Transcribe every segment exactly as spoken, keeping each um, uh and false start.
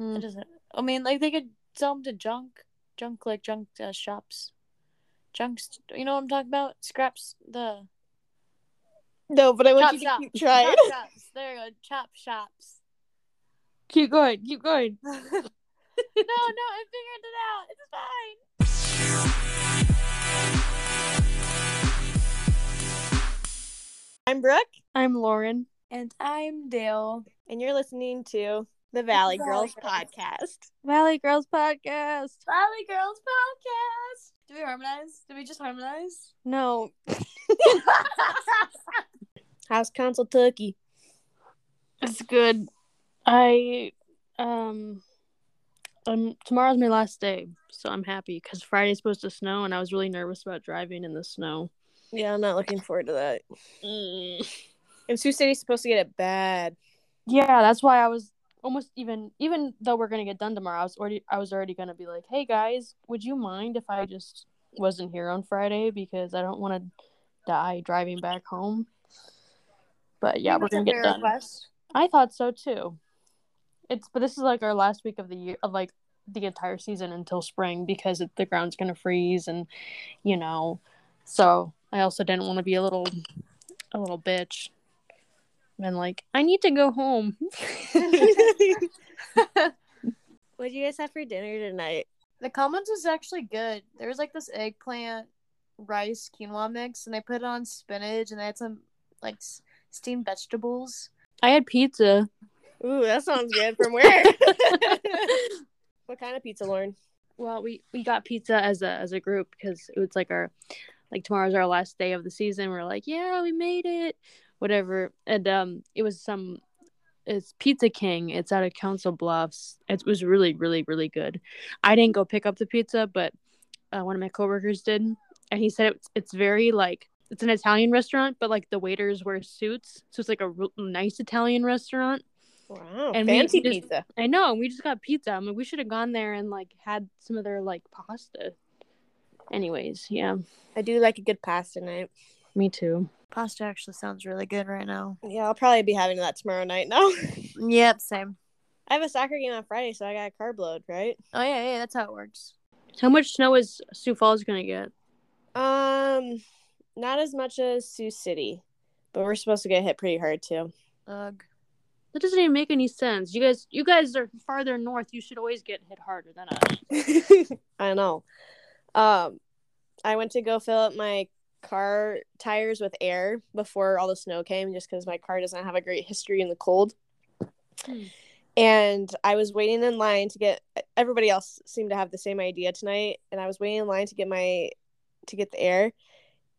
Mm. That doesn't. I mean, like they could sell them to junk, junk like junk uh, shops, junks. You know what I'm talking about? Scraps. The. No, but I want chop you to shops. Keep trying. Chop shops. There you go. Chop shops. Keep going. Keep going. no, no, I figured it out. It's fine. I'm Brooke. I'm Lauren. And I'm Dale. And you're listening to the Valley, Valley Girls, Girls Podcast. Valley Girls Podcast. Valley Girls Podcast. Did we harmonize? Did we just harmonize? No. How's Council Turkey? It's good. I, um, um, tomorrow's my last day, so I'm happy because Friday's supposed to snow, and I was really nervous about driving in the snow. Yeah, I'm not looking forward to that. Mm. And Sioux City's supposed to get it bad. Yeah, that's why I was almost even, even though we're gonna get done tomorrow, I was already, I was already gonna be like, hey guys, would you mind if I just wasn't here on Friday because I don't want to die driving back home. But yeah, we're gonna get done. Request. I thought so too. It's but this is like our last week of the year of like the entire season until spring because it, the ground's gonna freeze and you know, so. I also didn't want to be a little, a little bitch, and like I need to go home. What do you guys have for dinner tonight? The Commons was actually good. There was like this eggplant rice quinoa mix, and they put on spinach, and they had some like s- steamed vegetables. I had pizza. Ooh, that sounds good. From where? What kind of pizza, Lauren? Well, we, we got pizza as a as a group because it was like our. Like, tomorrow's our last day of the season. We're like, yeah, we made it. Whatever. And um, it was some, it's Pizza King. It's out of Council Bluffs. It was really, really, really good. I didn't go pick up the pizza, but uh, one of my coworkers did. And he said it's, it's very, like, it's an Italian restaurant, but, like, the waiters wear suits. So it's, like, a re- nice Italian restaurant. Wow, and fancy just, pizza. I know. And we just got pizza. I mean, we should have gone there and, like, had some of their, like, pasta. Anyways, yeah. I do like a good pasta night. Me too. Pasta actually sounds really good right now. Yeah, I'll probably be having that tomorrow night now. Yep, same. I have a soccer game on Friday, so I got a carb load, right? Oh, yeah, yeah, that's how it works. How much snow is Sioux Falls going to get? Um, not as much as Sioux City, but we're supposed to get hit pretty hard, too. Ugh. That doesn't even make any sense. You guys, you guys are farther north. You should always get hit harder than us. I know. Um, I went to go fill up my car tires with air before all the snow came just because my car doesn't have a great history in the cold. Mm. And I was waiting in line to get – everybody else seemed to have the same idea tonight. And I was waiting in line to get my – to get the air.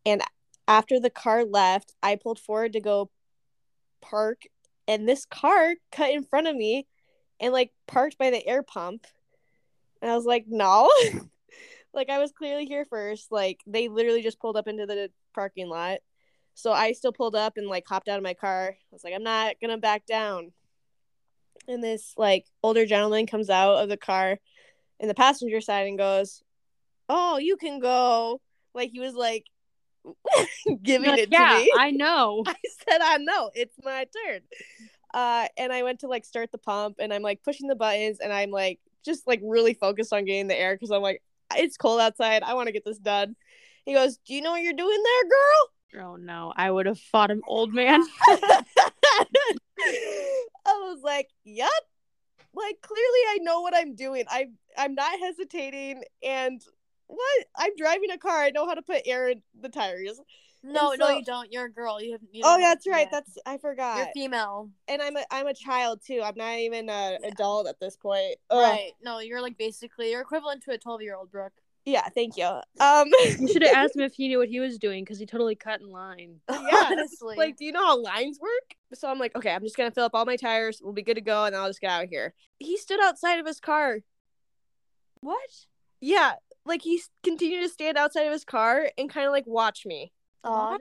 And after the car left, I pulled forward to go park. And this car cut in front of me and, like, parked by the air pump. And I was like, no. Like, I was clearly here first. Like, they literally just pulled up into the parking lot. So I still pulled up and, like, hopped out of my car. I was like, I'm not going to back down. And this, like, older gentleman comes out of the car in the passenger side and goes, oh, you can go. Like, he was, like, giving like, it yeah, to me. Yeah, I know. I said, I know. It's my turn. Uh, and I went to, like, start the pump. And I'm, like, pushing the buttons. And I'm, like, just, like, really focused on getting the air because I'm, like, it's cold outside. I want to get this done. He goes, do you know what you're doing there, girl? Oh, no. I would have fought him, old man. I was like, yep. Like, clearly I know what I'm doing. I, I'm not hesitating. And what? I'm driving a car. I know how to put air in the tires. No, so, no, you don't. You're a girl. You have. You oh, that's right. That. That's I forgot. You're female. And I'm a, I'm a child, too. I'm not even an yeah. adult at this point. Ugh. Right. No, you're, like, basically, you're equivalent to a twelve-year-old, Brooke. Yeah, thank you. Um, You should have asked him if he knew what he was doing, because he totally cut in line. Yeah, honestly. Like, do you know how lines work? So I'm like, okay, I'm just going to fill up all my tires. We'll be good to go, and I'll just get out of here. He stood outside of his car. What? Yeah. Like, he continued to stand outside of his car and kind of, like, watch me. Why?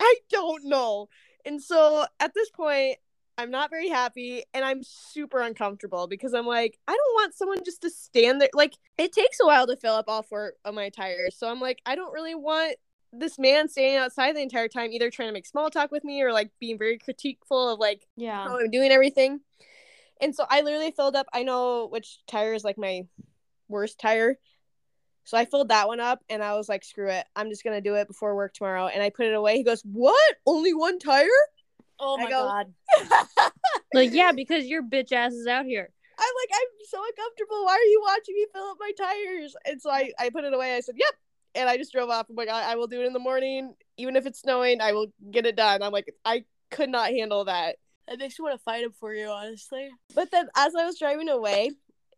I don't know. And so at this point, I'm not very happy and I'm super uncomfortable because I'm like, I don't want someone just to stand there. Like, it takes a while to fill up all four of my tires. So I'm like, I don't really want this man standing outside the entire time, either trying to make small talk with me or like being very critiqueful of like yeah. how I'm doing everything. And so I literally filled up, I know which tire is like my worst tire. So I filled that one up and I was like, screw it. I'm just going to do it before work tomorrow. And I put it away. He goes, what? Only one tire? Oh my go, God. Like, yeah, because your bitch ass is out here. I'm like, I'm so uncomfortable. Why are you watching me fill up my tires? And so I, I put it away. I said, yep. And I just drove off. I'm like, I, I will do it in the morning. Even if it's snowing, I will get it done. I'm like, I could not handle that. It makes me want to fight him for you, honestly. But then as I was driving away,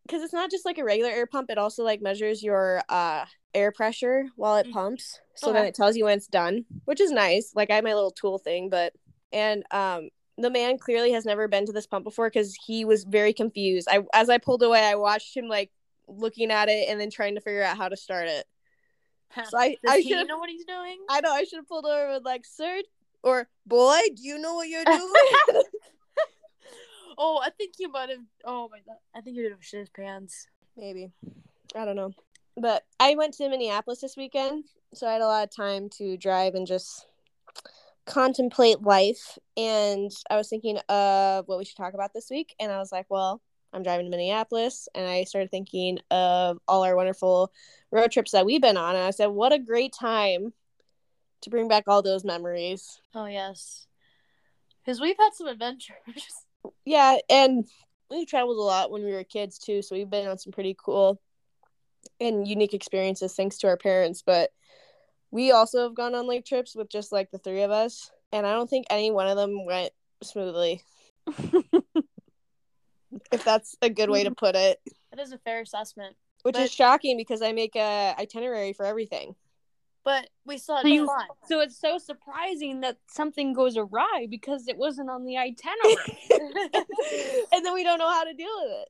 because it's not just like a regular air pump, it also like measures your uh, air pressure while it pumps. So okay. Then it tells you when it's done, which is nice. Like I have my little tool thing, but and um, the man clearly has never been to this pump before because he was very confused. I as I pulled away, I watched him like looking at it and then trying to figure out how to start it. Huh. So I, Does I he know what he's doing? I know I should have pulled over with like, sir. Or, boy, do you know what you're doing? Oh, I think you might have. Oh, my God. I think you would have shit his pants. Maybe. I don't know. But I went to Minneapolis this weekend, so I had a lot of time to drive and just contemplate life. And I was thinking of what we should talk about this week. And I was like, well, I'm driving to Minneapolis. And I started thinking of all our wonderful road trips that we've been on. And I said, what a great time to bring back all those memories. Oh, yes. Because we've had some adventures. Yeah, and we traveled a lot when we were kids, too, so we've been on some pretty cool and unique experiences thanks to our parents, but we also have gone on, like, trips with just, like, the three of us, and I don't think any one of them went smoothly. If that's a good way to put it. That is a fair assessment. Which but... is shocking because I make a itinerary for everything. But we saw it fun. So it's so surprising that something goes awry because it wasn't on the itinerary. And then we don't know how to deal with it.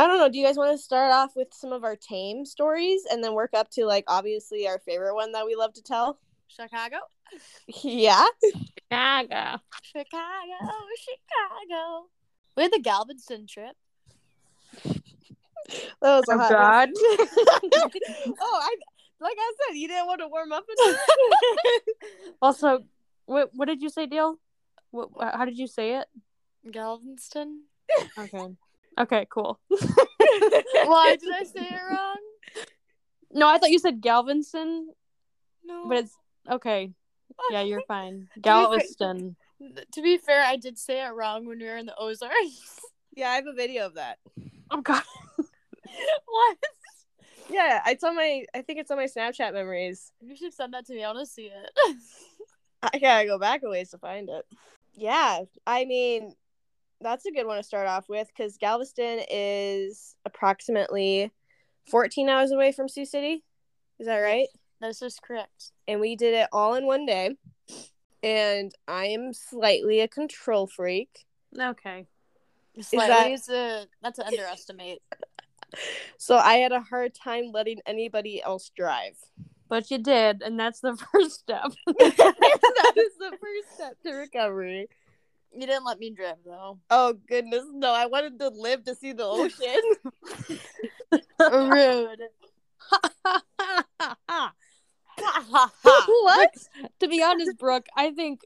I don't know. Do you guys want to start off with some of our tame stories and then work up to, like, obviously our favorite one that we love to tell? Chicago? Yeah. Chicago. Chicago. Chicago. We had the Galveston trip. That was oh, a hot God. Oh, I... Like I said, you didn't want to warm up. Also, what what did you say, Dale? What, how did you say it? Galveston. Okay. Okay. Cool. Why did I say it wrong? No, I thought you said Galveston. No. But it's okay. Yeah, you're fine. Galveston. To be fair, to be fair, I did say it wrong when we were in the Ozarks. Yeah, I have a video of that. Oh God. What? Yeah, it's on my, I think it's on my Snapchat memories. You should send that to me. I want to see it. I gotta go back a ways to find it. Yeah, I mean, that's a good one to start off with because Galveston is approximately fourteen hours away from Sioux City. Is that right? That's just correct. And we did it all in one day. And I am slightly a control freak. Okay. Slightly is, that... is a, that's an underestimate. So I had a hard time letting anybody else drive. But you did, and that's the first step. That is the first step to recovery. You didn't let me drive, though. Oh, goodness, no. I wanted to live to see the ocean. Rude. What? To be honest, Brooke, I think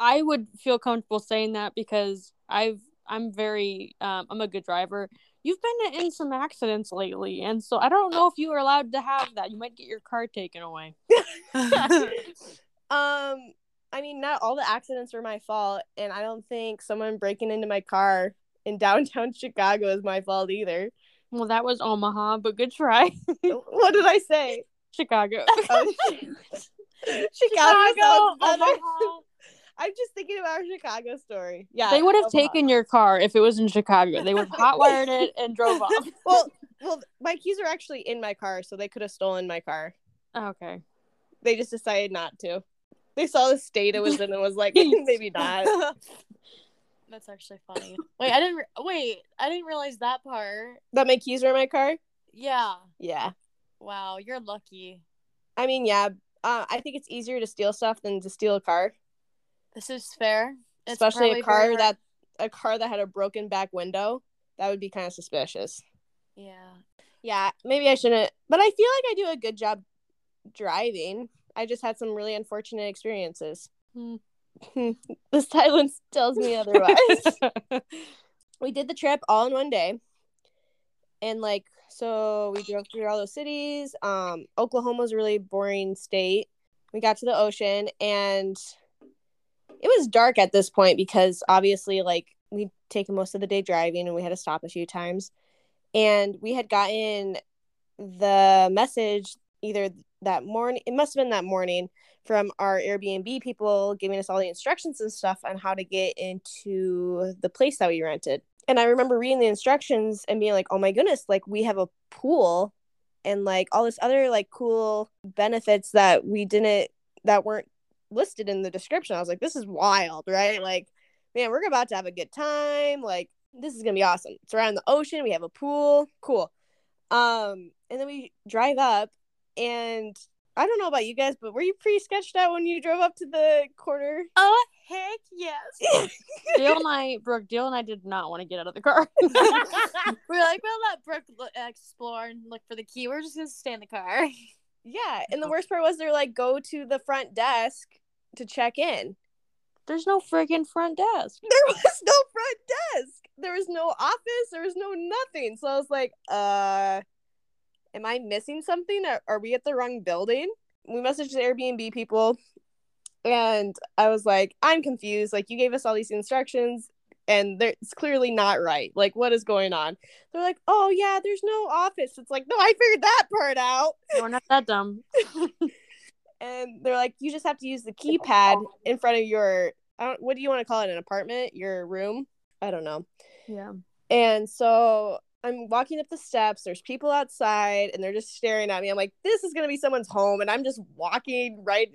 I would feel comfortable saying that because I've, I'm very, um, I'm a good driver. You've been in some accidents lately, and so I don't know if you are allowed to have that. You might get your car taken away. um, I mean, not all the accidents were my fault, and I don't think someone breaking into my car in downtown Chicago is my fault either. Well, that was Omaha, but good try. What did I say? Chicago. Oh, Chicago. Chicago, Omaha. I'm just thinking about our Chicago story. Yeah, they would have taken your car if it was in Chicago. They would have hotwired it and drove off. Well, well, my keys are actually in my car, so they could have stolen my car. Okay. They just decided not to. They saw the state it was in and was like, maybe not. That's actually funny. Wait, I didn't. Re- wait, I didn't realize that part. That my keys were in my car. Yeah. Yeah. Wow, you're lucky. I mean, yeah. Uh, I think it's easier to steal stuff than to steal a car. This is fair. It's Especially a car that a car that had a broken back window. That would be kind of suspicious. Yeah. Yeah, maybe I shouldn't. But I feel like I do a good job driving. I just had some really unfortunate experiences. Hmm. The silence tells me otherwise. we did the trip all in one day. And, like, so we drove through all those cities. Um, Oklahoma was a really boring state. We got to the ocean, and it was dark at this point because, obviously, like, we'd taken most of the day driving, and we had to stop a few times. And we had gotten the message either that morning, it must have been that morning, from our Airbnb people giving us all the instructions and stuff on how to get into the place that we rented. And I remember reading the instructions and being like, oh my goodness, like, we have a pool and, like, all this other, like, cool benefits that we didn't, that weren't listed in the description. I was like, this is wild, right? Like, man, we're about to have a good time. Like, this is going to be awesome. It's around the ocean. We have a pool. Cool. Um, and then we drive up, and I don't know about you guys, but were you pretty sketched out when you drove up to the corner? Oh, heck yes. Dale and I, Brooke, Dale and I did not want to get out of the car. We were like, we'll let Brooke look, explore and look for the key. We're just going to stay in the car. Yeah. And the worst part was they're like, go to the front desk to check in. There's no friggin' front desk. There was no front desk. There was no office. There was no nothing. So I was like, uh, am I missing something? Are, are we at the wrong building? We messaged the Airbnb people, and I was like, I'm confused. Like, you gave us all these instructions, and they're, it's clearly not right. Like, what is going on? They're like, oh, yeah, there's no office. It's like, no, I figured that part out. We're not that dumb. And they're like, you just have to use the keypad in front of your, I don't, what do you want to call it, an apartment, your room? I don't know. Yeah. And so I'm walking up the steps. There's people outside, and they're just staring at me. I'm like, this is going to be someone's home. And I'm just walking right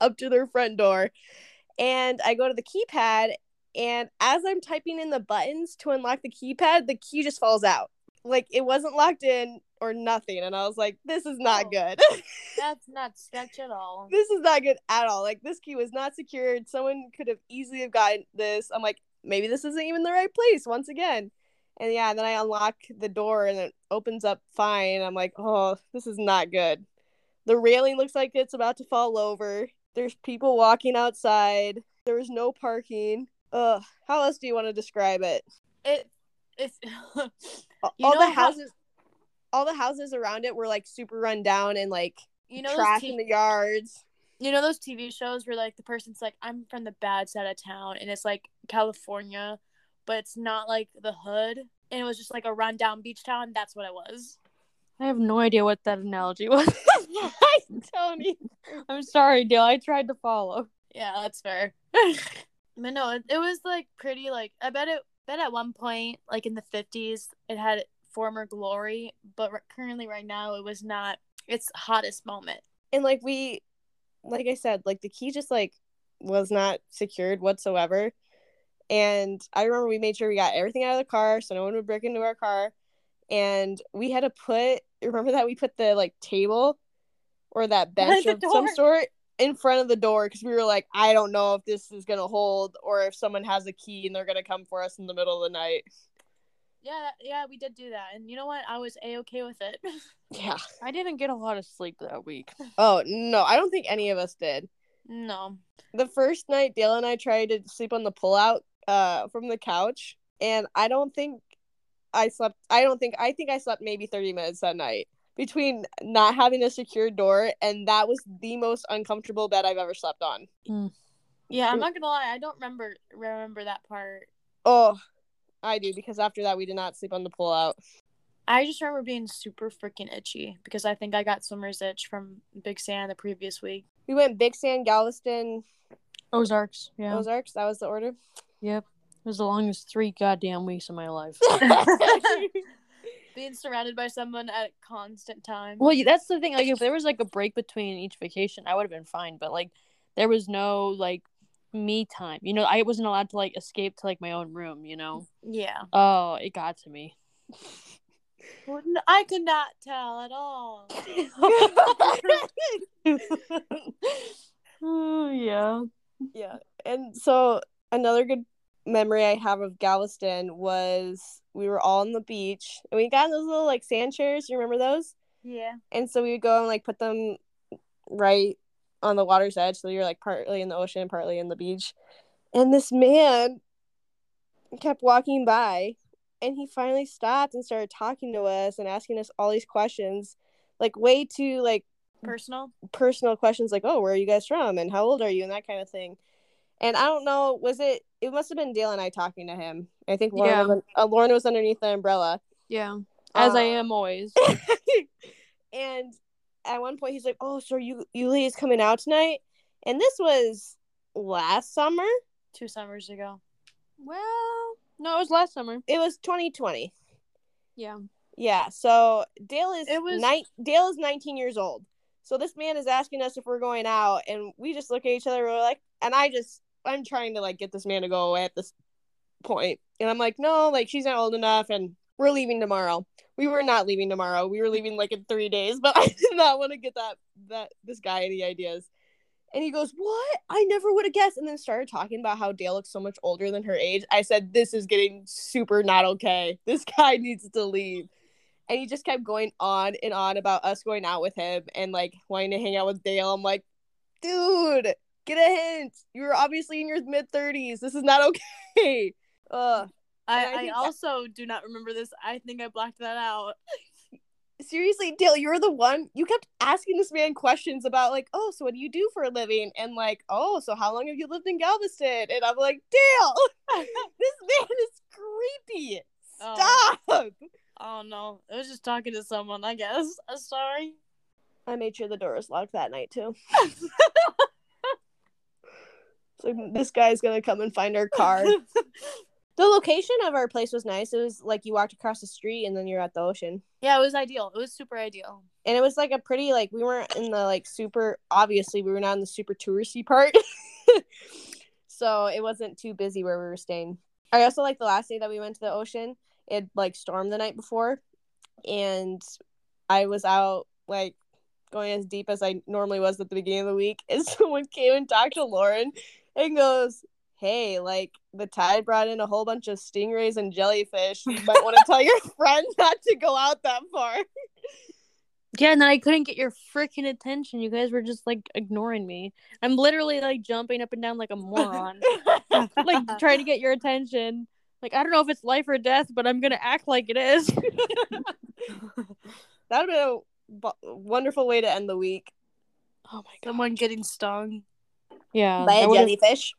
up to their front door. And I go to the keypad, and as I'm typing in the buttons to unlock the keypad, the key just falls out. Like, it wasn't locked in or nothing. And I was like, this is not oh, good. That's not sketch at all. This is not good at all. Like, this key was not secured. Someone could have easily have gotten this. I'm like, maybe this isn't even the right place once again. And yeah, and then I unlock the door, and it opens up fine. I'm like, oh, this is not good. The railing looks like it's about to fall over. There's people walking outside. There was no parking. Ugh. How else do you want to describe it? It It's all the houses how... all the houses around it were like super run down and like, you know, trash t- in the yards. You know those T V shows where like the person's like, I'm from the bad side of town, and it's like California, but it's not like the hood, and it was just like a run down beach town. That's what it was. I have no idea what that analogy was. Tony, I'm sorry, Dale. I tried to follow. Yeah, that's fair. But no, it, it was like pretty like I bet it But at one point, like in the fifties, it had former glory, but re- currently right now, it was not its hottest moment. And like we, like I said, like the key just like was not secured whatsoever. And I remember we made sure we got everything out of the car so no one would break into our car. And we had to put, remember that we put the like table or that bench of some sort in front of the door, because we were like, I don't know if this is gonna hold or if someone has a key and they're gonna come for us in the middle of the night. Yeah, yeah, we did do that, and you know what? I was a-okay with it. Yeah, I didn't get a lot of sleep that week. Oh no, I don't think any of us did. No, the first night, Dale and I tried to sleep on the pullout uh, from the couch, and I don't think I slept. I don't think I think I slept maybe thirty minutes that night. Between not having a secure door, and that was the most uncomfortable bed I've ever slept on. Mm. Yeah, I'm not gonna lie, I don't remember remember that part. Oh, I do, because after that we did not sleep on the pullout. I just remember being super freaking itchy because I think I got swimmer's itch from Big Sand the previous week. We went Big Sand, Galveston, Ozarks. Yeah, Ozarks. That was the order. Yep, it was the longest three goddamn weeks of my life. Being surrounded by someone at constant time. Well, that's the thing. Like, if there was, like, a break between each vacation, I would have been fine. But, like, there was no, like, me time. You know, I wasn't allowed to, like, escape to, like, my own room, you know? Yeah. Oh, it got to me. I could not tell at all. Oh, yeah. Yeah. And so another good memory I have of Galveston was we were all on the beach, and we got in those little like sand chairs. You remember those? Yeah. And so we would go and like put them right on the water's edge, so you're like partly in the ocean, partly in the beach. And this man kept walking by, and he finally stopped and started talking to us and asking us all these questions, like way too like personal personal questions, like, oh, where are you guys from and how old are you and that kind of thing. And I don't know, was it it must have been Dale and I talking to him. I think Lauren, yeah. was, uh, Lauren was underneath the umbrella. Yeah, as um, I am always. And at one point he's like, oh, so you you ladies coming out tonight? And this was last summer, two summers ago. Well, no, it was last summer. It was twenty twenty. Yeah. Yeah, so Dale is it was... ni- Dale is nineteen years old. So this man is asking us if we're going out, and we just look at each other, we're like, and I just, I'm trying to, like, get this man to go away at this point. And I'm like, no, like, she's not old enough, and we're leaving tomorrow. We were not leaving tomorrow. We were leaving, like, in three days, but I did not want to get that, that this guy any ideas. And he goes, what? I never would have guessed. And then started talking about how Dale looks so much older than her age. I said, this is getting super not okay. This guy needs to leave. And he just kept going on and on about us going out with him and, like, wanting to hang out with Dale. I'm like, dude, get a hint. You were obviously in your mid-thirties. This is not okay. Ugh. I, I, I also that- do not remember this. I think I blocked that out. Seriously, Dale, you were the one. You kept asking this man questions about, like, oh, so what do you do for a living? And, like, oh, so how long have you lived in Galveston? And I'm like, Dale, this man is creepy. Stop. Oh. oh, no. I was just talking to someone, I guess. I'm sorry. I made sure the door was locked that night, too. So this guy's going to come and find our car. The location of our place was nice. It was like you walked across the street and then you're at the ocean. Yeah, it was ideal. It was super ideal. And it was like a pretty, like, we weren't in the, like, super, obviously we were not in the super touristy part. So it wasn't too busy where we were staying. I also like the last day that we went to the ocean, it like stormed the night before. And I was out like going as deep as I normally was at the beginning of the week. And someone came and talked to Lauren and goes, hey, like, the tide brought in a whole bunch of stingrays and jellyfish. You might want to tell your friend not to go out that far. Yeah, and then I couldn't get your freaking attention. You guys were just, like, ignoring me. I'm literally, like, jumping up and down like a moron. Like, trying to get your attention. Like, I don't know if it's life or death, but I'm going to act like it is. That would be a b- wonderful way to end the week. Oh, my God. Someone getting stung. Yeah. By a jellyfish.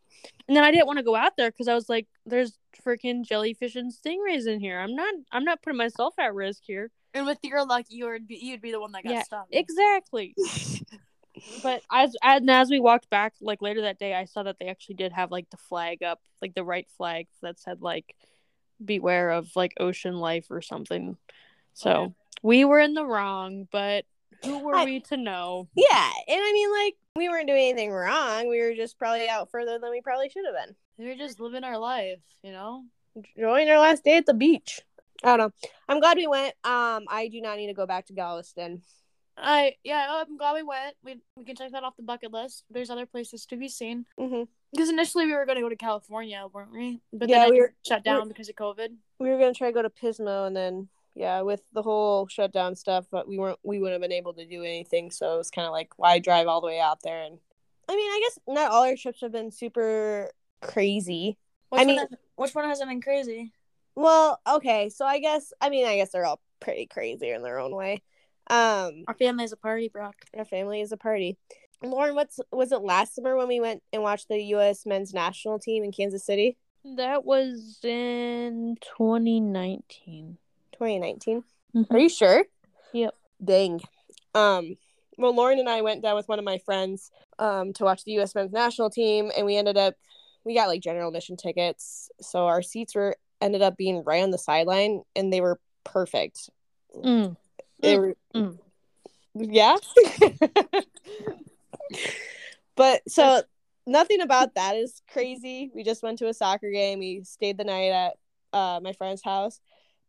And then I didn't want to go out there because I was like, there's freaking jellyfish and stingrays in here. I'm not I'm not putting myself at risk here. And with your luck, you would be, you'd be the one that got yeah, stung. Exactly. But as, as, and as we walked back, like, later that day, I saw that they actually did have, like, the flag up, like, the right flag that said, like, beware of, like, ocean life or something. So okay. We were in the wrong, but who were I, we to know? Yeah, and I mean, like, we weren't doing anything wrong. We were just probably out further than we probably should have been. We were just living our life, you know? Enjoying our last day at the beach. I don't know. I'm glad we went. Um, I do not need to go back to Galveston. I yeah, I'm glad we went. We we can check that off the bucket list. There's other places to be seen. Mm-hmm. Because initially we were going to go to California, weren't we? But yeah, then we were shut down we, because of COVID. We were going to try to go to Pismo, and then yeah, with the whole shutdown stuff, but we weren't we wouldn't have been able to do anything, so it was kind of like, why drive all the way out there? And I mean, I guess not all our trips have been super crazy. Which I mean, has, which one hasn't been crazy? Well, okay, so I guess I mean I guess they're all pretty crazy in their own way. Um, our family is a party, Brock. Our family is a party. Lauren, what's was it last summer when we went and watched the U S Men's National Team in Kansas City? That was in twenty nineteen. twenty nineteen. Mm-hmm. Are you sure? Yep. Dang. Um, well, Lauren and I went down with one of my friends um, to watch the U S Men's National Team, and we ended up, we got, like, general admission tickets, so our seats were, ended up being right on the sideline, and they were perfect. Mm. They were, mm. Yeah? But, so, nothing about that is crazy. We just went to a soccer game. We stayed the night at uh, my friend's house,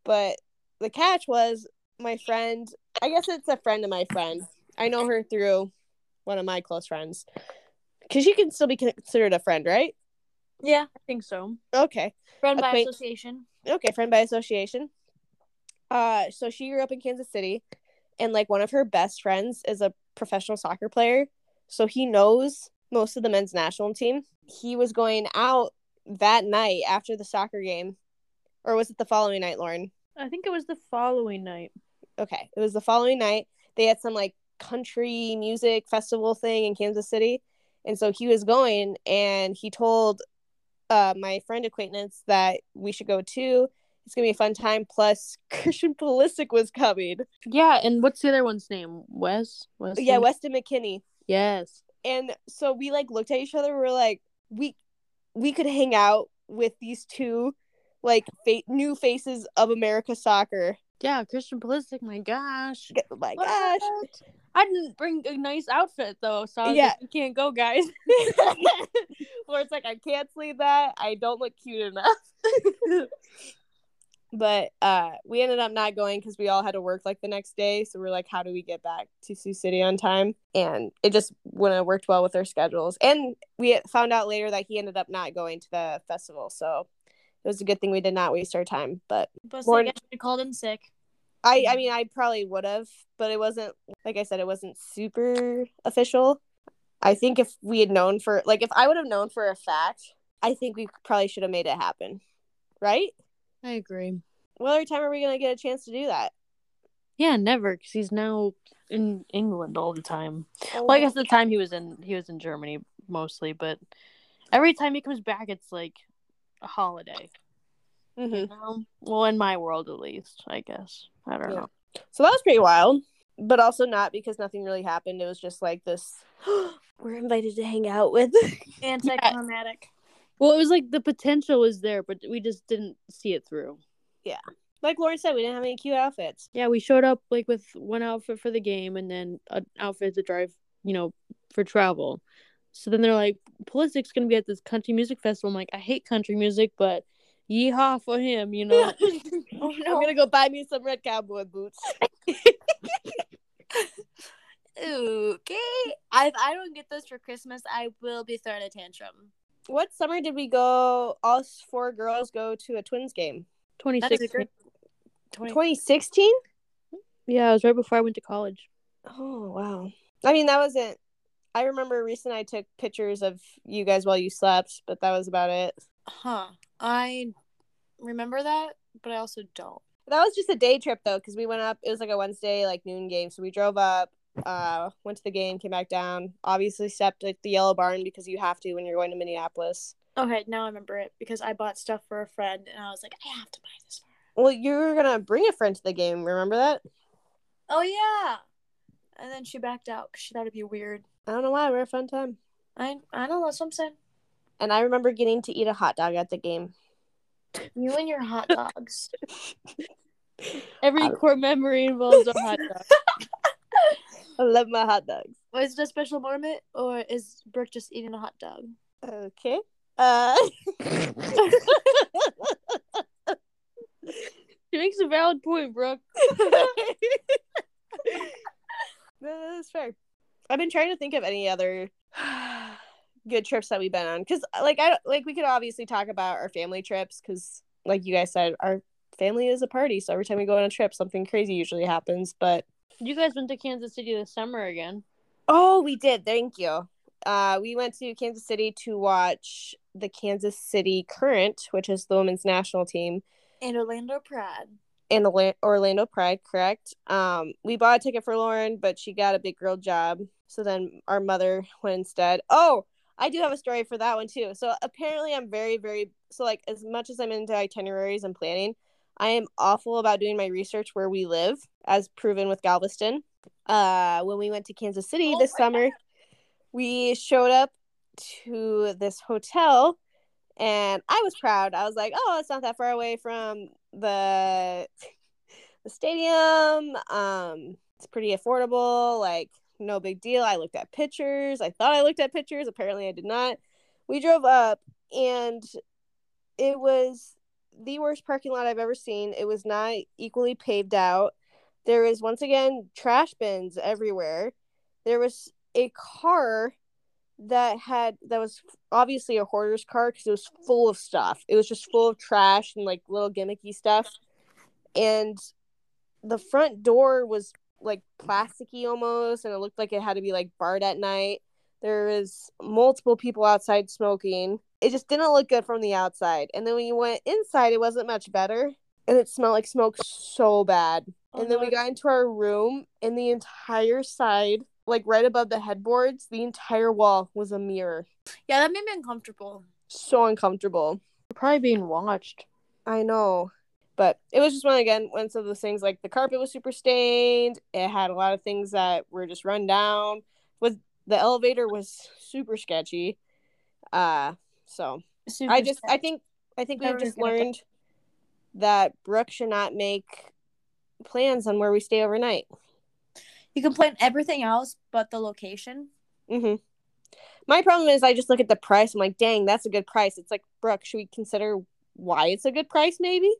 but the catch was my friend, I guess it's a friend of my friend. I know her through one of my close friends. Because she can still be considered a friend, right? Yeah, I think so. Okay. Friend by Acquaint- association. Okay, friend by association. Uh, so she grew up in Kansas City. And, like, one of her best friends is a professional soccer player. So he knows most of the men's national team. He was going out that night after the soccer game, or was it the following night, Lauren? I think it was the following night. Okay. It was the following night. They had some like country music festival thing in Kansas City. And so he was going, and he told uh, my friend acquaintance that we should go too. It's going to be a fun time. Plus, Christian Pulisic was coming. Yeah. And what's the other one's name? Wes? Weston? Yeah. Weston McKinney. Yes. And so we like looked at each other. We were like, we, we could hang out with these two like fa- new faces of America soccer. Yeah, Christian Pulisic, my gosh. My what? gosh. I didn't bring a nice outfit, though, so I was yeah. like, you can't go, guys. Or it's like, I can't sleep that. I don't look cute enough. But uh, we ended up not going because we all had to work, like, the next day. So we're like, how do we get back to Sioux City on time? And it just wouldn't have worked well with our schedules. And we found out later that he ended up not going to the festival, so... It was a good thing we did not waste our time, but... Plus, Lauren, I guess you called in sick. I, I mean, I probably would have, but it wasn't... Like I said, it wasn't super official. I think if we had known for... Like, if I would have known for a fact, I think we probably should have made it happen. Right? I agree. Well, every time are we going to get a chance to do that? Yeah, never, because he's now in England all the time. Oh. Well, I guess the time he was in, he was in Germany, mostly, but every time he comes back, it's like... a holiday. Mm-hmm. You know? Well, in my world, at least, I guess. I don't yeah. know. So that was pretty wild, but also not, because nothing really happened. It was just like this, we're invited to hang out with. Anticlimactic. Yeah. Well, it was like the potential was there, but we just didn't see it through. Yeah. Like Lauren said, we didn't have any cute outfits. Yeah, we showed up like with one outfit for the game and then an outfit to drive, you know, for travel. So then they're like, Pulisic's going to be at this country music festival. I'm like, I hate country music, but yeehaw for him, you know. Oh, no. I'm going to go buy me some red cowboy boots. Okay. I, if I don't get those for Christmas, I will be throwing a tantrum. What summer did we go, all four girls go to a Twins game? twenty sixteen twenty sixteen Yeah, it was right before I went to college. Oh, wow. I mean, that wasn't. I remember recently I took pictures of you guys while you slept, but that was about it. Huh. I remember that, but I also don't. That was just a day trip, though, because we went up. It was like a Wednesday, like noon game. So we drove up, uh, went to the game, came back down. Obviously stepped at the Yellow Barn because you have to when you're going to Minneapolis. Okay, now I remember it because I bought stuff for a friend, and I was like, I have to buy this for her. Well, you were going to bring a friend to the game. Remember that? Oh, yeah. And then she backed out because she thought it'd be weird. I don't know why. We had a fun time. I I don't know. That's what I'm saying. And I remember getting to eat a hot dog at the game. You and your hot dogs. Every I... core memory involves a hot dog. I love my hot dogs. Was it a special moment, or is Brooke just eating a hot dog? Okay. Uh... She makes a valid point, Brooke. No, that's fair. I've been trying to think of any other good trips that we've been on. Because, like, I, like we could obviously talk about our family trips because, like you guys said, our family is a party. So every time we go on a trip, something crazy usually happens. But you guys went to Kansas City this summer again. Oh, we did. Thank you. Uh, we went to Kansas City to watch the Kansas City Current, which is the women's national team. And Orlando Pride. In Orlando Pride, correct. Um, we bought a ticket for Lauren, but she got a big girl job. So then our mother went instead. Oh, I do have a story for that one, too. So apparently I'm very, very... So, like, as much as I'm into itineraries and planning, I am awful about doing my research where we live, as proven with Galveston. Uh, when we went to Kansas City oh this summer, God. we showed up to this hotel, and I was proud. I was like, oh, it's not that far away from... The, the stadium, um, it's pretty affordable, like, no big deal. I looked at pictures. I thought I looked at pictures. Apparently, I did not. We drove up, and it was the worst parking lot I've ever seen. It was not equally paved out. There was, once again, trash bins everywhere. There was a car that had that was obviously a hoarder's car because it was full of stuff. It was just full of trash and like little gimmicky stuff, and the front door was like plasticky almost, and it looked like it had to be like barred at night. There was multiple people outside smoking. It just didn't look good from the outside. And then when you went inside, it wasn't much better. And it smelled like smoke so bad. Oh, and then we got into our room, and the entire side, like right above the headboards, the entire wall was a mirror. Yeah, that made me uncomfortable. So uncomfortable. You're probably being watched. I know. But it was just one, again, one of those things, like the carpet was super stained. It had a lot of things that were just run down. With the elevator was super sketchy. Uh, so super I just, sketchy. I think, I think we've just learned think. that Brooke should not make plans on where we stay overnight. You can plan everything else but the location. Mm-hmm. My problem is I just look at the price. I'm like, dang, that's a good price. It's like, Brooke, should we consider why it's a good price maybe?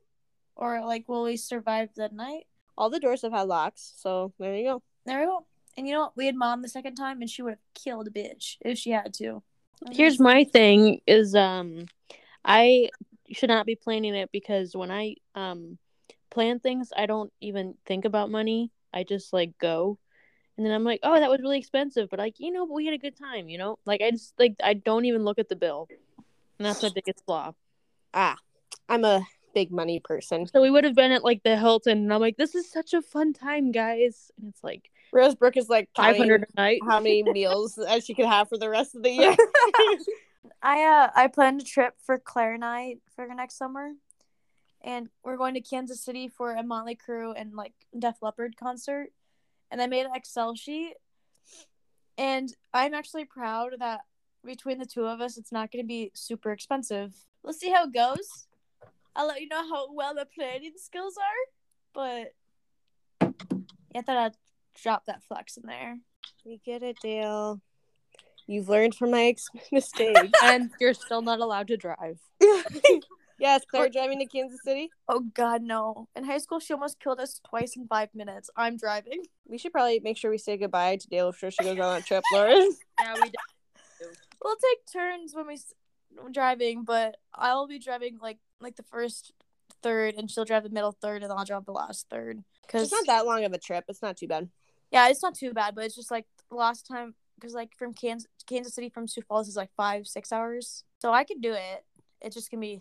Or, like, will we survive the night? All the doors have had locks, so there you go. There we go. And you know what? We had Mom the second time, and she would have killed a bitch if she had to. Here's my thing is um, I should not be planning it because when I um plan things, I don't even think about money. I just, like, go. And then I'm like, oh, that was really expensive. But, like, you know, we had a good time, you know? Like, I just, like, I don't even look at the bill. And that's my biggest flaw. Ah, I'm a... big money person. So we would have been at like the Hilton, and I'm like, this is such a fun time, guys. And it's like Rose Brooke is like five hundred a night. How many meals as she could have for the rest of the year? I uh I planned a trip for Claire and I for next summer, and we're going to Kansas City for a Motley Crue and like Def Leppard concert. And I made an Excel sheet, and I'm actually proud that between the two of us, it's not going to be super expensive. We'll see how it goes. I'll let you know how well the planning skills are, but yeah, I thought I'd drop that flex in there. We get it, Dale. You've learned from my ex- mistakes. And you're still not allowed to drive. Yes, Claire or- driving to Kansas City? Oh, God, no. In high school, she almost killed us twice in five minutes. I'm driving. We should probably make sure we say goodbye to Dale before she goes on that trip, Lauren. Yeah, we do. We'll take turns when we... S- driving, but I'll be driving like like the first third, and she'll drive the middle third, and I'll drive the last third. Cause it's not that long of a trip. It's not too bad. Yeah, it's not too bad, but it's just like the last time, because like from Kansas Kansas City from Sioux Falls is like five six hours, so I could do it. It's just gonna be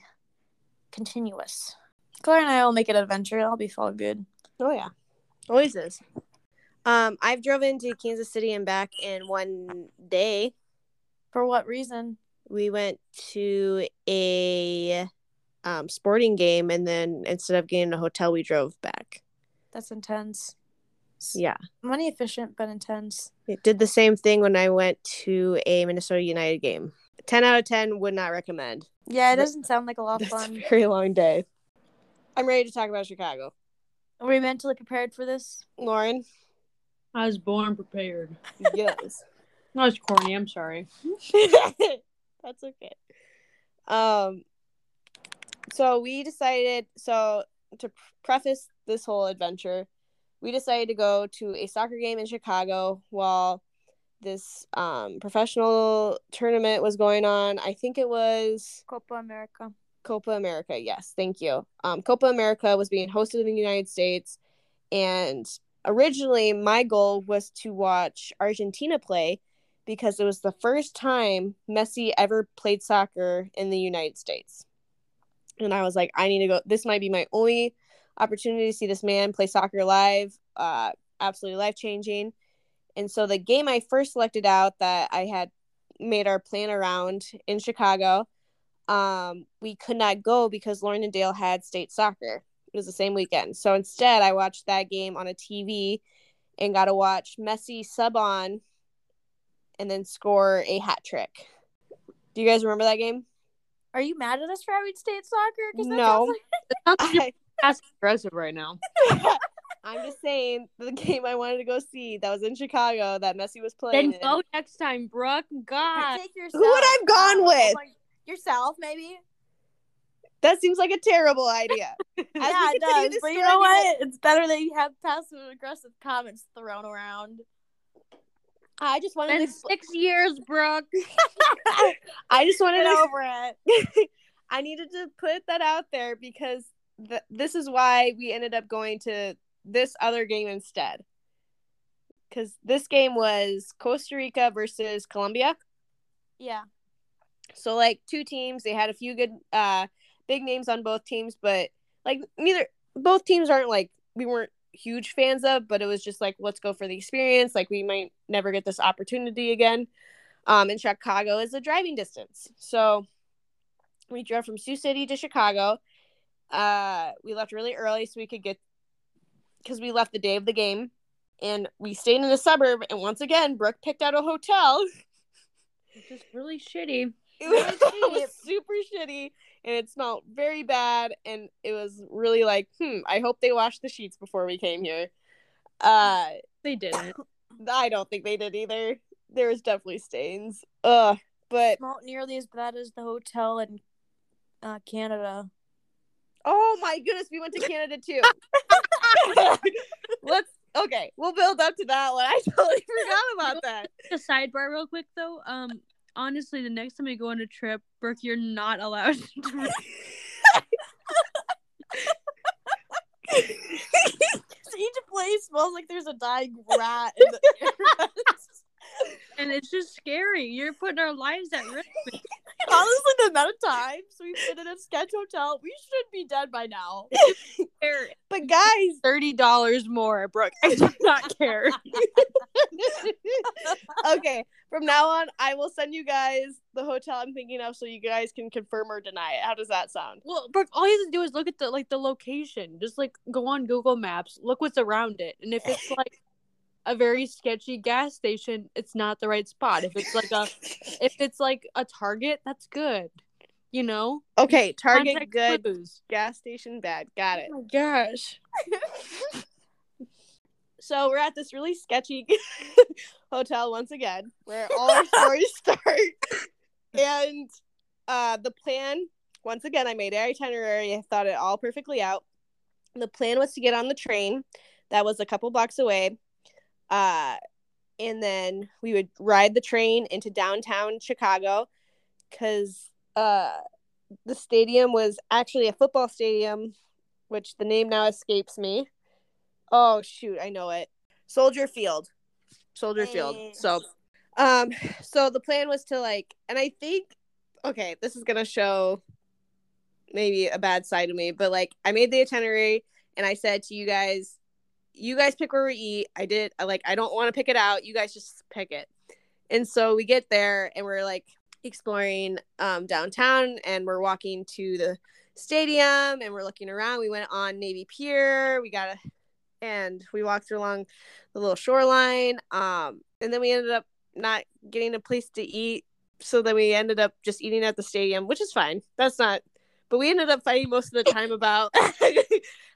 continuous. Claire and I will make it an adventure. It'll be all good. Oh yeah, always is. Um, I've driven to Kansas City and back in one day. For what reason? We went to a um, sporting game, and then instead of getting a hotel, we drove back. That's intense. Yeah. Money efficient, but intense. It did the same thing when I went to a Minnesota United game. ten out of ten would not recommend. Yeah, it doesn't sound like a lot of fun. It's a very long day. I'm ready to talk about Chicago. Were you mentally prepared for this, Lauren? I was born prepared. Yes. That was corny. I'm sorry. That's okay. Um, so we decided, so to preface this whole adventure, we decided to go to a soccer game in Chicago while this um, professional tournament was going on. I think it was... Copa America. Copa America, yes. Thank you. Um, Copa America was being hosted in the United States, and originally my goal was to watch Argentina play, because it was the first time Messi ever played soccer in the United States. And I was like, I need to go. This might be my only opportunity to see this man play soccer live. Uh, absolutely life-changing. And so the game I first selected out that I had made our plan around in Chicago, um, we could not go because Lauren and Dale had state soccer. It was the same weekend. So instead, I watched that game on a T V and got to watch Messi sub on and then score a hat trick. Do you guys remember that game? Are you mad at us for having state soccer? That no. Like- That's aggressive right now. I'm just saying, the game I wanted to go see that was in Chicago that Messi was playing. Then go in. Next time, Brooke. God. Take yourself. Who would I have gone with? Like, yourself, maybe? That seems like a terrible idea. As yeah, it does. But you know what? It's better that you have passive-aggressive comments thrown around. I just wanted to... six years, Brooke. I just wanted to... over it. I needed to put that out there because th- this is why we ended up going to this other game instead. Because this game was Costa Rica versus Colombia. Yeah. So, like, two teams. They had a few good uh, big names on both teams. But, like, neither – both teams aren't, like – we weren't huge fans of. But it was just, like, let's go for the experience. Like, we might never get this opportunity again. Um, and Chicago is a driving distance. So, we drove from Sioux City to Chicago. Uh, we left really early so we could get – because we left the day of the game. And we stayed in a suburb, and once again, Brooke picked out a hotel. It's just really shitty. It was, it was super shitty, and it smelled very bad, and it was really like, hmm, I hope they washed the sheets before we came here. Uh, they didn't. I don't think they did either. There was definitely stains. Ugh, but... It's not nearly as bad as the hotel in uh, Canada. Oh, my goodness, we went to Canada, too. Let's Okay, we'll build up to that one. I totally forgot about that. A sidebar real quick, though. Um, honestly, the next time we go on a trip, Brooke, you're not allowed to... Each place smells like there's a dying rat in the air. And it's just scary. You're putting our lives at risk. Honestly, the amount of times we've been in a sketch hotel, we should be dead by now. But guys, thirty dollars more, Brooke. I do not care. Okay, from now on, I will send you guys the hotel I'm thinking of so you guys can confirm or deny it. How does that sound? Well, Brooke, all you have to do is look at the like the location. Just like go on Google Maps, look what's around it. And if it's like a very sketchy gas station, it's not the right spot. If it's like a if it's like a Target, that's good. You know? Okay, Target contact good, clues. Gas station bad. Got it. Oh my gosh. So we're at this really sketchy hotel once again, where all our stories start. And uh, the plan, once again, I made our itinerary. I thought it all perfectly out. The plan was to get on the train that was a couple blocks away. Uh, and then we would ride the train into downtown Chicago because uh, the stadium was actually a football stadium, which the name now escapes me. Oh, shoot. I know it. Soldier Field. Soldier hey. Field. So, um, so the plan was to like, and I think, okay, this is going to show maybe a bad side of me, but like I made the itinerary and I said to you guys, you guys pick where we eat. I did. I like, I don't want to pick it out. You guys just pick it. And so we get there and we're like exploring um, downtown and we're walking to the stadium and we're looking around. We went on Navy Pier. We got a, and we walked along the little shoreline. Um, and then we ended up not getting a place to eat. So then we ended up just eating at the stadium, which is fine. That's not, but we ended up fighting most of the time about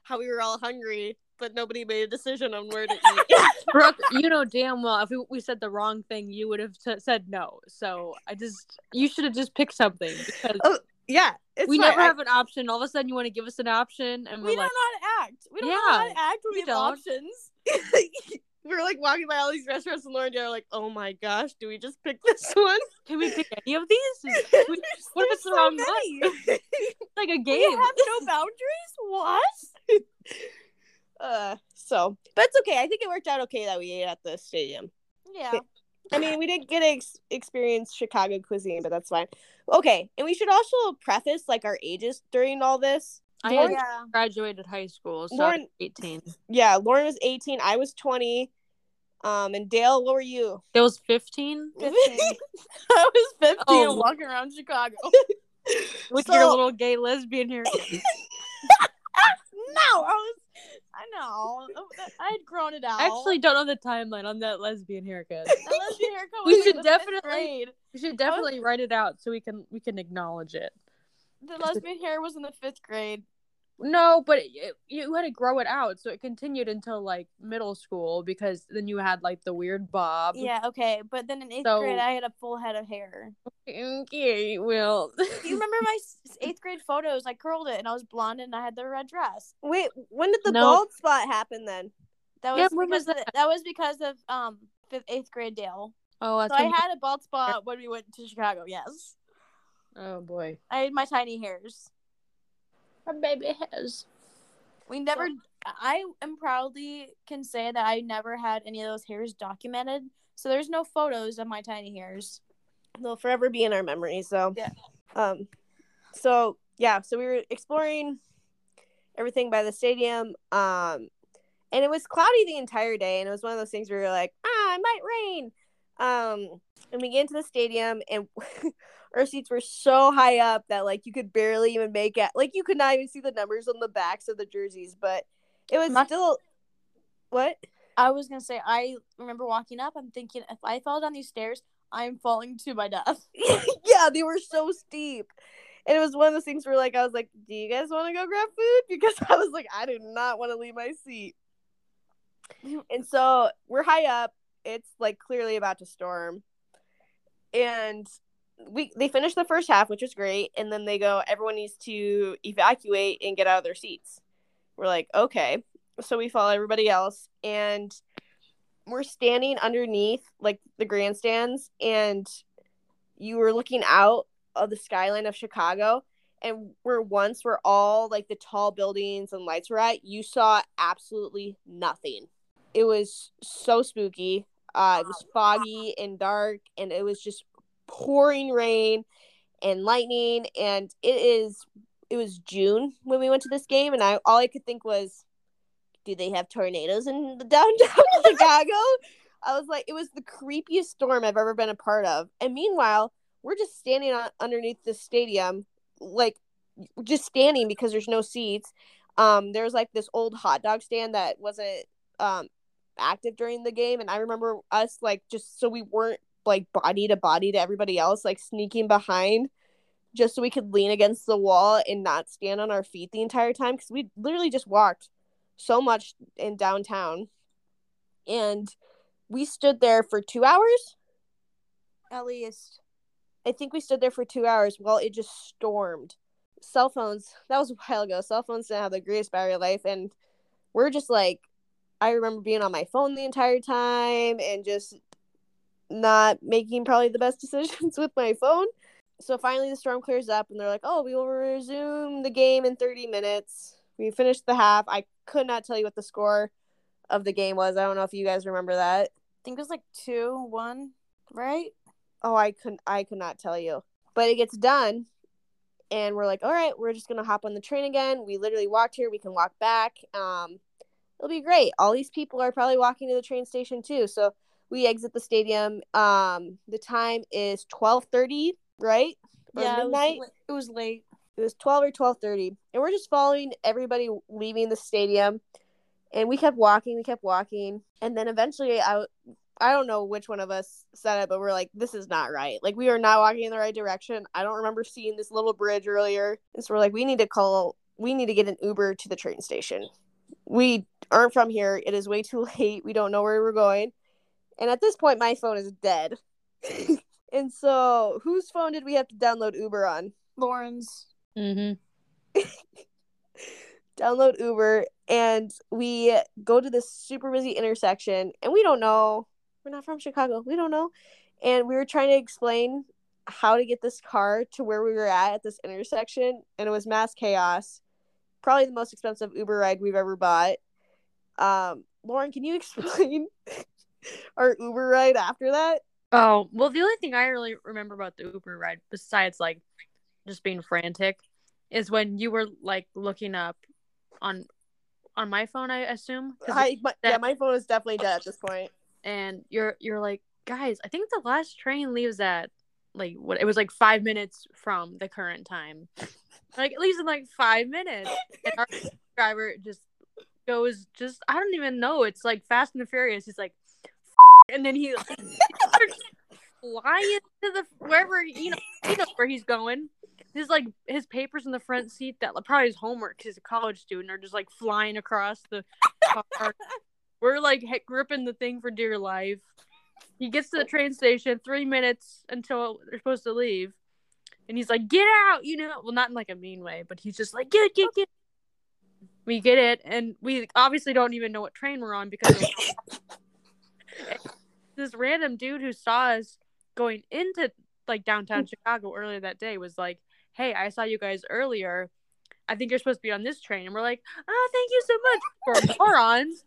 how we were all hungry. But nobody made a decision on where to eat. Brooke, you know damn well if we, we said the wrong thing, you would have t- said no. So I just, you should have just picked something. Because oh, yeah, it's we fine. never I, have an option. All of a sudden, you want to give us an option, and we're we like, don't know how to act. We don't yeah, know how to act when we, we have don't. options. We're like walking by all these restaurants, and Lauren and I are like, "Oh my gosh, do we just pick this one? Can we pick any of these? Can we, what if it's the so wrong one? It's like a game. We have no boundaries. What?" Uh, so, but it's okay. I think it worked out okay that we ate at the stadium. Yeah. I mean, we didn't get to ex- experience Chicago cuisine, but that's fine. Okay. And we should also preface, like, our ages during all this. I Lauren, had graduated high school, so Lauren, I was eighteen. Yeah, Lauren was eighteen. I was twenty. Um, and Dale, what were you? Dale was fifteen. fifteen. I was fifteen oh. walking around Chicago. With so... your little gay lesbian here. No, I was I know. I had grown it out. I actually don't know the timeline on that lesbian haircut. That lesbian haircut was we should like definitely we should definitely was, write it out so we can we can acknowledge it. The lesbian hair was in the fifth grade. No, but it, you had to grow it out, so it continued until like middle school because then you had like the weird bob. Yeah, okay, but then in eighth so, grade I had a full head of hair. Okay, well, do you remember my eighth grade photos? I curled it and I was blonde and I had the red dress. Wait, when did the no. bald spot happen then? That was yeah, when was that? The, that was because of um fifth eighth grade Dale. Oh, that's so I had a bald spot when we went to Chicago. Yes. Oh boy, I had my tiny hairs. Our baby has. We never I am proudly can say that I never had any of those hairs documented. So there's no photos of my tiny hairs. They'll forever be in our memories. So, yeah. Um, so yeah, so we were exploring everything by the stadium. Um, and it was cloudy the entire day. And it was one of those things where we were like, ah, it might rain. Um, and we get into the stadium and our seats were so high up that like you could barely even make it. Like you could not even see the numbers on the backs of the jerseys, but it was My- still, what? I was going to say, I remember walking up, I'm thinking, if I fall down these stairs, I'm falling to my death. Yeah, they were so steep. And it was one of those things where, like, I was like, do you guys want to go grab food? Because I was like, I do not want to leave my seat. And so we're high up. It's, like, clearly about to storm. And we they finished the first half, which was great. And then they go, everyone needs to evacuate and get out of their seats. We're like, okay. So we follow everybody else, and we're standing underneath, like, the grandstands, and you were looking out of the skyline of Chicago, and where once were all, like, the tall buildings and lights were at, you saw absolutely nothing. It was so spooky. Uh, it was foggy and dark, and it was just pouring rain and lightning, and it is it was June when we went to this game, and I all I could think was, do they have tornadoes in the downtown Chicago? I was like, it was the creepiest storm I've ever been a part of. And meanwhile, we're just standing on, underneath the stadium, like just standing because there's no seats. Um, there's like this old hot dog stand that wasn't um, active during the game. And I remember us like just so we weren't like body to body to everybody else, like sneaking behind just so we could lean against the wall and not stand on our feet the entire time because we literally just walked so much in downtown, and we stood there for two hours at least. I think we stood there for two hours while it just stormed. Cell phones, that was a while ago. Cell phones didn't have the greatest battery life, and we're just like, I remember being on my phone the entire time and just not making probably the best decisions with my phone. So finally the storm clears up, and they're like, oh, we will resume the game in thirty minutes. We finished the half. I could not tell you what the score of the game was. I don't know if you guys remember that. I think it was like two one, right? Oh, I couldn't I could not tell you. But it gets done, and we're like, all right, we're just going to hop on the train again. We literally walked here. We can walk back. Um, it'll be great. All these people are probably walking to the train station too. So we exit the stadium. Um, the time is twelve thirty, right? Or yeah, midnight. It was, it was late. It was twelve or twelve thirty, and we're just following everybody leaving the stadium, and we kept walking, we kept walking, and then eventually, I, I don't know which one of us said it, but we're like, this is not right. Like, we are not walking in the right direction. I don't remember seeing this little bridge earlier, and so we're like, we need to call, we need to get an Uber to the train station. We aren't from here. It is way too late. We don't know where we're going, and at this point, my phone is dead. And so, whose phone did we have to download Uber on? Lauren's. Mm-hmm. Download Uber, and we go to this super busy intersection, and we don't know, we're not from Chicago, we don't know, and we were trying to explain how to get this car to where we were at at this intersection, and it was mass chaos. Probably the most expensive Uber ride we've ever bought. um Lauren, can you explain our Uber ride after that? Oh, well, the only thing I really remember about the Uber ride, besides like just being frantic, is when you were like looking up on on my phone, I assume. I, my, yeah, my phone is definitely dead at this point. And you're you're like, guys, I think the last train leaves at like what it was like five minutes from the current time. Like it leaves in like five minutes. And our driver just goes, just I don't even know. It's like Fast and the Furious. He's like, F-. And then he flying to the wherever you know, you know where he's going. His, like, his papers in the front seat that like, probably his homework because he's a college student are just, like, flying across the car. We're, like, he- gripping the thing for dear life. He gets to the train station three minutes until they're supposed to leave. And he's like, get out, you know. Well, not in, like, a mean way, but he's just like, get, get, get. We get it, and we obviously don't even know what train we're on because this random dude who saw us going into, like, downtown Chicago earlier that day was like, hey, I saw you guys earlier. I think you're supposed to be on this train. And we're like, oh, thank you so much for morons.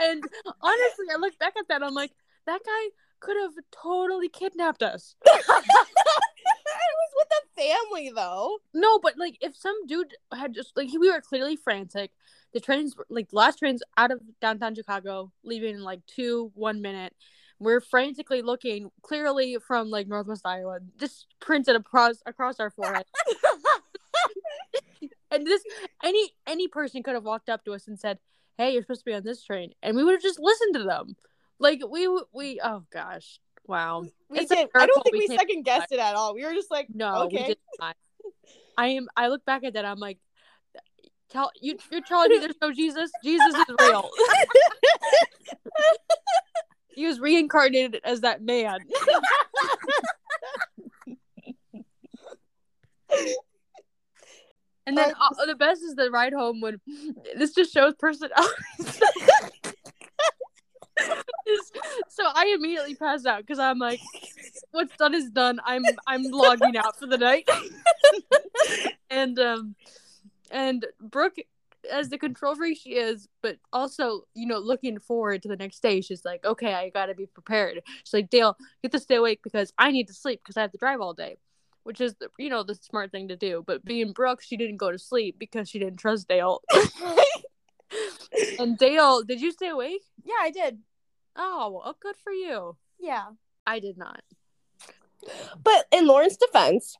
And honestly, I look back at that. I'm like, that guy could have totally kidnapped us. It was with the family, though. No, but, like, if some dude had just, like, we were clearly frantic. The trains, like, the last train's out of downtown Chicago, leaving in, like, two, one minute. We're frantically looking, clearly from, like, Northwest Iowa, just printed across, across our forehead. And this, any any person could have walked up to us and said, hey, you're supposed to be on this train. And we would have just listened to them. Like, we, we oh, gosh. Wow. We did. I don't think we, we second-guessed it at all. We were just like, no, okay. We did not. I am, I look back at that, I'm like, tell you, you're telling me there's no Jesus? Jesus is real. He was reincarnated as that man. And then uh, the best is the ride home when this just shows personality. So I immediately passed out because I'm like, what's done is done. I'm I'm logging out for the night. And um and Brooke, as the control freak she is, but also, you know, looking forward to the next day, she's like, okay, I gotta be prepared. She's like, Dale, you have to stay awake because I need to sleep because I have to drive all day, which is, you know, the smart thing to do. But being Brooke, she didn't go to sleep because she didn't trust Dale. And Dale, did you stay awake? Yeah, I did. Oh, oh, good for you. Yeah. I did not. But in Lauren's defense,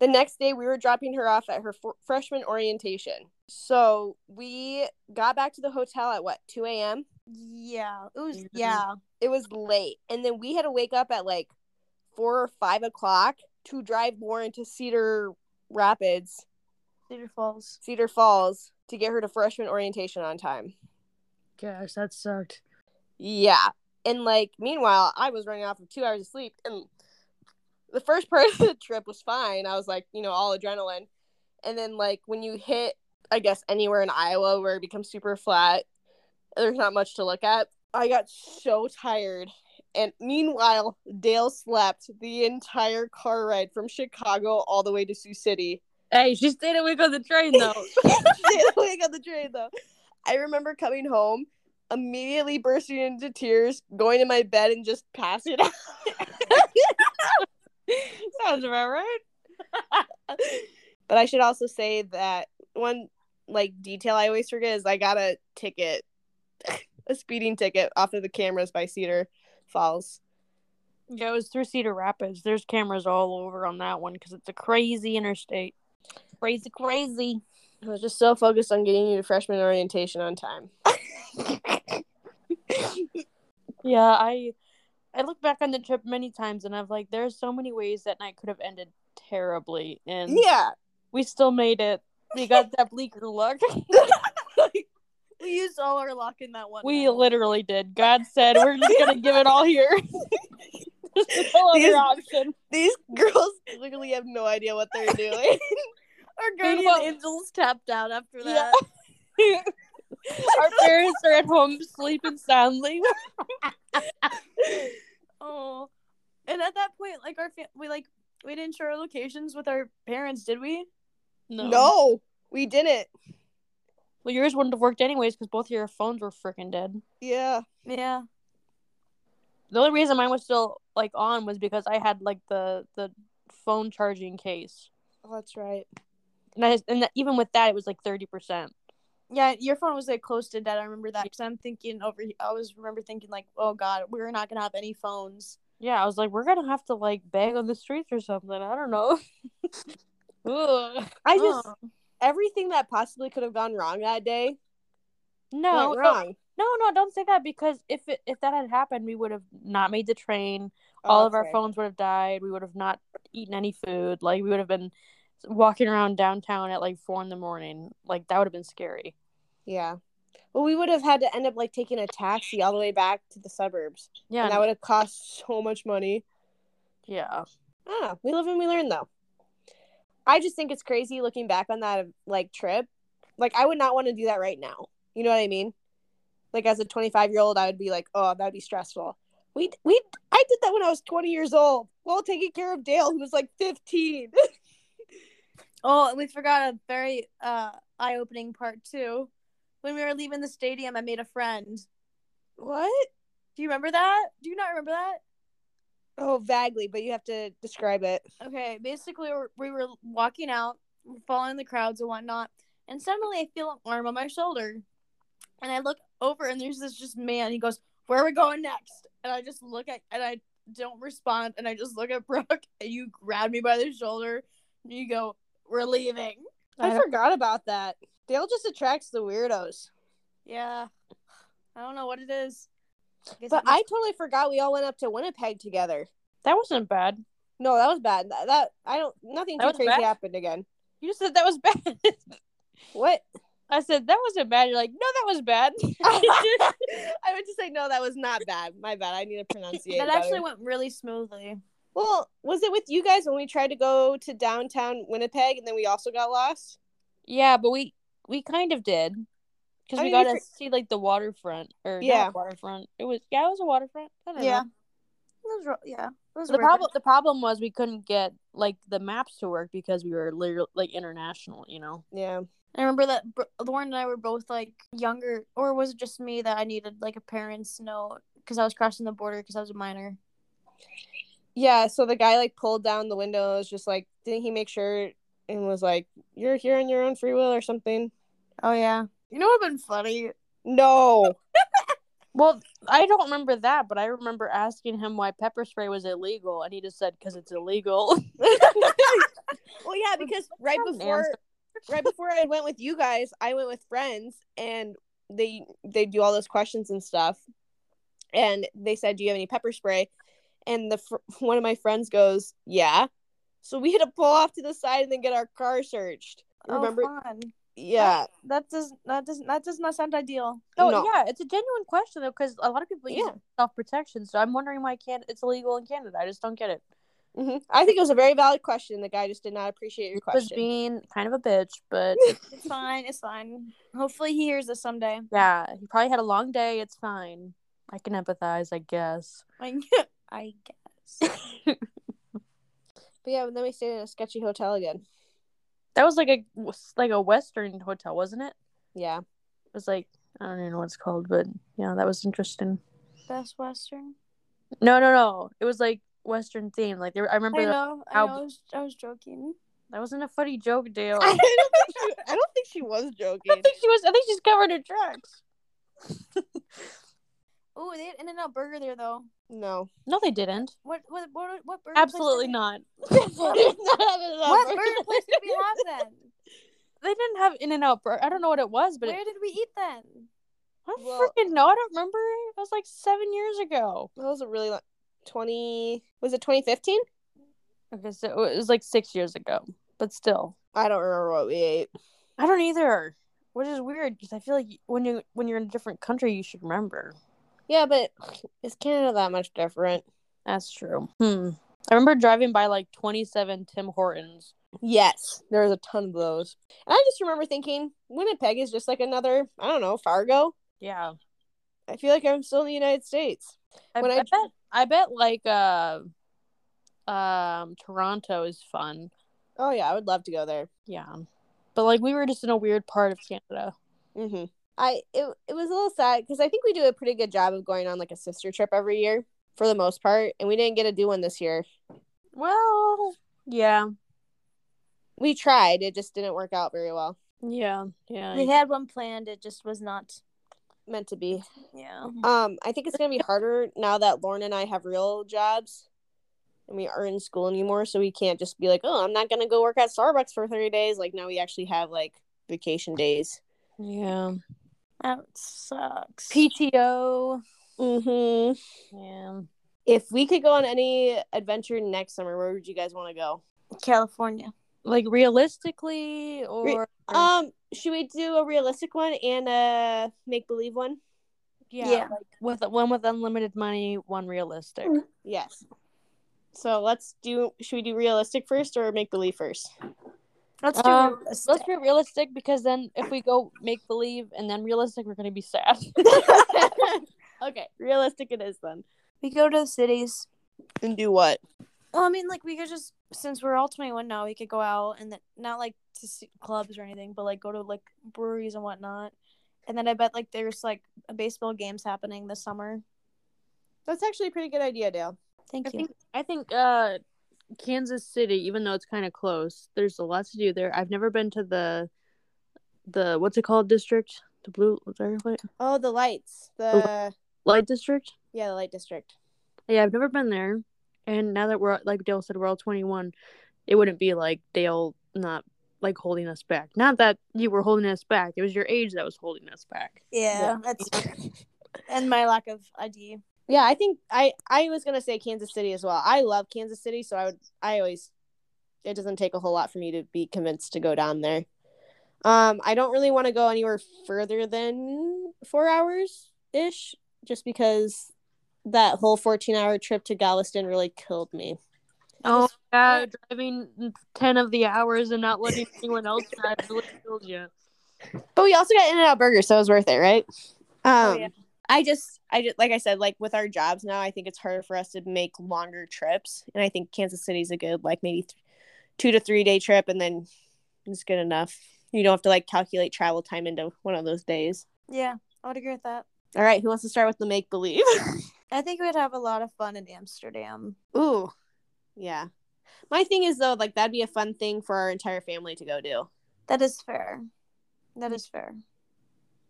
the next day we were dropping her off at her f- freshman orientation. So we got back to the hotel at what, two a.m.? Yeah. It was, yeah. It was late. And then we had to wake up at like four or five o'clock to drive Lauren to Cedar Rapids. Cedar Falls. Cedar Falls to get her to freshman orientation on time. Gosh, that sucked. Yeah. And like, meanwhile, I was running off of two hours of sleep, and the first part of the trip was fine. I was like, you know, all adrenaline. And then like when you hit, I guess, anywhere in Iowa where it becomes super flat, there's not much to look at. I got so tired. And meanwhile, Dale slept the entire car ride from Chicago all the way to Sioux City. Hey, she stayed awake on the train, though. She stayed awake on the train, though. I remember coming home, immediately bursting into tears, going to my bed, and just passing out. Sounds about right. But I should also say that one, like, detail I always forget is I got a ticket, a speeding ticket off of the cameras by Cedar Falls. Yeah, it was through Cedar Rapids. There's cameras all over on that one because it's a crazy interstate. Crazy, crazy. I was just so focused on getting you to freshman orientation on time. Yeah, I I look back on the trip many times, and I've like, there's so many ways that night could have ended terribly, and yeah, we still made it. We got that bleaker luck. We used all our luck in that one. We night. Literally did. God said, we're just gonna give it all here. There's no other option. These girls literally have no idea what they're doing. Our guardian angels tapped out after that. Yeah. Our parents are at home sleeping soundly. Oh, and at that point, like our fam- we like we didn't share our locations with our parents, did we? No, no, we didn't. Well, yours wouldn't have worked anyways because both of your phones were freaking dead. Yeah, yeah. The only reason mine was still like on was because I had like the the phone charging case. Oh, that's right. And I, and that, even with that, it was like thirty percent. Yeah, your phone was like close to dead. I remember that because I'm thinking over. I always remember thinking like, "Oh God, we're not gonna have any phones." Yeah, I was like, "We're gonna have to like beg on the streets or something." I don't know. I just uh. everything that possibly could have gone wrong that day. No, went wrong. No, no, don't say that because if it, if that had happened, we would have not made the train. Oh, All of okay. our phones would have died. We would have not eaten any food. Like we would have been walking around downtown at like four in the morning. Like that would have been scary. Yeah, well, we would have had to end up like taking a taxi all the way back to the suburbs. Yeah, and that would have cost so much money. Yeah. Ah, we live and we learn, though. I just think it's crazy looking back on that like trip. Like I would not want to do that right now. You know what I mean? Like as a twenty-five year old, I would be like, oh, that'd be stressful. We we I did that when I was twenty years old while taking care of Dale, who was like fifteen. Oh, we forgot a very uh, eye-opening part, too. When we were leaving the stadium, I made a friend. What? Do you remember that? Do you not remember that? Oh, vaguely, but you have to describe it. Okay, basically, we were walking out, following the crowds and whatnot, and suddenly I feel an arm on my shoulder. And I look over, and there's this just man. He goes, "Where are we going next?" And I just look at, and I don't respond, and I just look at Brooke, and you grab me by the shoulder, and you go, "We're leaving." I, I forgot about that. Dale just attracts the weirdos. Yeah. I don't know what it is. I but was- I totally forgot we all went up to Winnipeg together. That wasn't bad. No, that was bad. That, that I don't. Nothing that too crazy bad. Happened again. You just said that was bad. What? I said, that wasn't bad. You're like, no, that was bad. I would just say, no, that was not bad. My bad. I need to pronunciate. That actually better. Went really smoothly. Well, was it with you guys when we tried to go to downtown Winnipeg and then we also got lost? Yeah, but we, we kind of did. Because we mean, got to see, like, the waterfront. Or yeah. Not waterfront. It was, yeah, it was a waterfront. I don't yeah. know. It was, yeah. It was the, prob- the problem was we couldn't get, like, the maps to work because we were, literally, like, international, you know? Yeah. I remember that Lauren and I were both, like, younger, or was it just me that I needed, like, a parent's note because I was crossing the border because I was a minor? Yeah, so the guy, like, pulled down the windows, just, like, didn't he make sure and was like, you're here on your own free will or something? Oh, yeah. You know what would have been funny? No. Well, I don't remember that, but I remember asking him why pepper spray was illegal, and he just said, because it's illegal. Well, yeah, because right before... Answer. Right before I went with you guys, I went with friends, and they they do all those questions and stuff. And they said, "Do you have any pepper spray?" And the fr- one of my friends goes, "Yeah." So we had to pull off to the side and then get our car searched. Remember? Oh, fun. Yeah. That, that does that does that does not sound ideal. Oh no. Yeah, it's a genuine question though, because a lot of people use yeah. self protection. So I'm wondering why can it's illegal in Canada. I just don't get it. Mm-hmm. I think it was a very valid question. The guy just did not appreciate your question. He was being kind of a bitch, but... It's fine. It's fine. Hopefully he hears this someday. Yeah. He probably had a long day. It's fine. I can empathize, I guess. I, I guess. But yeah, then we stayed in a sketchy hotel again. That was like a, like a Western hotel, wasn't it? Yeah. It was like... I don't even know what it's called, but yeah, that was interesting. Best Western? No, no, no. It was like... Western theme, like they were, I remember. I know, how, I, know I, was, I was joking. That wasn't a funny joke, Dale. I, don't think she, I don't think she was joking. I don't think she was. I think she's covered her tracks. Oh, they had In-N-Out Burger there, though. No, no, they didn't. What? What? What? What burger? Absolutely not. What, what burger place did we have then? They didn't have In-N-Out Burger. I don't know what it was, but where it, did we eat then? I don't well, freaking know. I don't remember. It was like seven years ago. That was a really long. twenty was it twenty fifteen? Okay, so it was like six years ago, but still I don't remember what we ate. I don't either, which is weird because I feel like when you when you're in a different country you should remember. Yeah, but is Canada that much different? That's true. hmm I remember driving by like twenty-seven Tim Hortons. Yes, there's a ton of those. And I just remember thinking Winnipeg is just like another, I don't know, Fargo. Yeah, I feel like I'm still in the United States. I, when I, I bet I bet like uh um Toronto is fun. Oh yeah, I would love to go there. Yeah. But like we were just in a weird part of Canada. Mm-hmm. I it, it was a little sad because I think we do a pretty good job of going on like a sister trip every year for the most part, and we didn't get to do one this year. Well, yeah. We tried, it just didn't work out very well. Yeah, yeah. We had one planned, it just was not meant to be. Yeah. Um, I think it's gonna be harder now that Lauren and I have real jobs and we aren't in school anymore, so we can't just be like, oh, I'm not gonna go work at Starbucks for thirty days. Like now we actually have like vacation days. Yeah. That sucks. P T O. Mm-hmm. Yeah. If we could go on any adventure next summer, where would you guys want to go? California. Like realistically or Re- um should we do a realistic one and a make-believe one? Yeah, yeah. Like with one with unlimited money, one realistic. Yes. So let's do. Should we do realistic first or make-believe first? Let's do um, realistic. Let's do realistic because then if we go make-believe and then realistic, we're gonna be sad. Okay, realistic it is then. We go to the cities and do what? Well, I mean, like, we could just, since we're all twenty-one now, we could go out and then, not, like, to clubs or anything, but, like, go to, like, breweries and whatnot. And then I bet, like, there's, like, baseball games happening this summer. That's actually a pretty good idea, Dale. Thank I you. Think, I think uh, Kansas City, even though it's kind of close, there's a lot to do there. I've never been to the, the what's it called, district? The blue, what? Oh, the lights. The light district? Yeah, the light district. Yeah, I've never been there. And now that we're, like Dale said, we're all twenty-one, it wouldn't be like Dale not, like, holding us back. Not that you were holding us back. It was your age that was holding us back. Yeah, yeah. That's and my lack of I D. Yeah, I think I, I was going to say Kansas City as well. I love Kansas City, so I would I always it doesn't take a whole lot for me to be convinced to go down there. Um, I don't really want to go anywhere further than four hours-ish, just because that whole fourteen-hour trip to Galveston really killed me. Oh, yeah, driving ten of the hours and not letting anyone else drive really killed you. But we also got In-N-Out Burger, so it was worth it, right? Um, oh, yeah. I just, I just, like I said, like with our jobs now, I think it's harder for us to make longer trips, and I think Kansas City's a good, like, maybe th- two to three day trip, and then it's good enough. You don't have to, like, calculate travel time into one of those days. Yeah, I would agree with that. All right, who wants to start with the make-believe? I think we'd have a lot of fun in Amsterdam. Ooh, yeah. My thing is, though, like, that'd be a fun thing for our entire family to go do. That is fair. That is fair.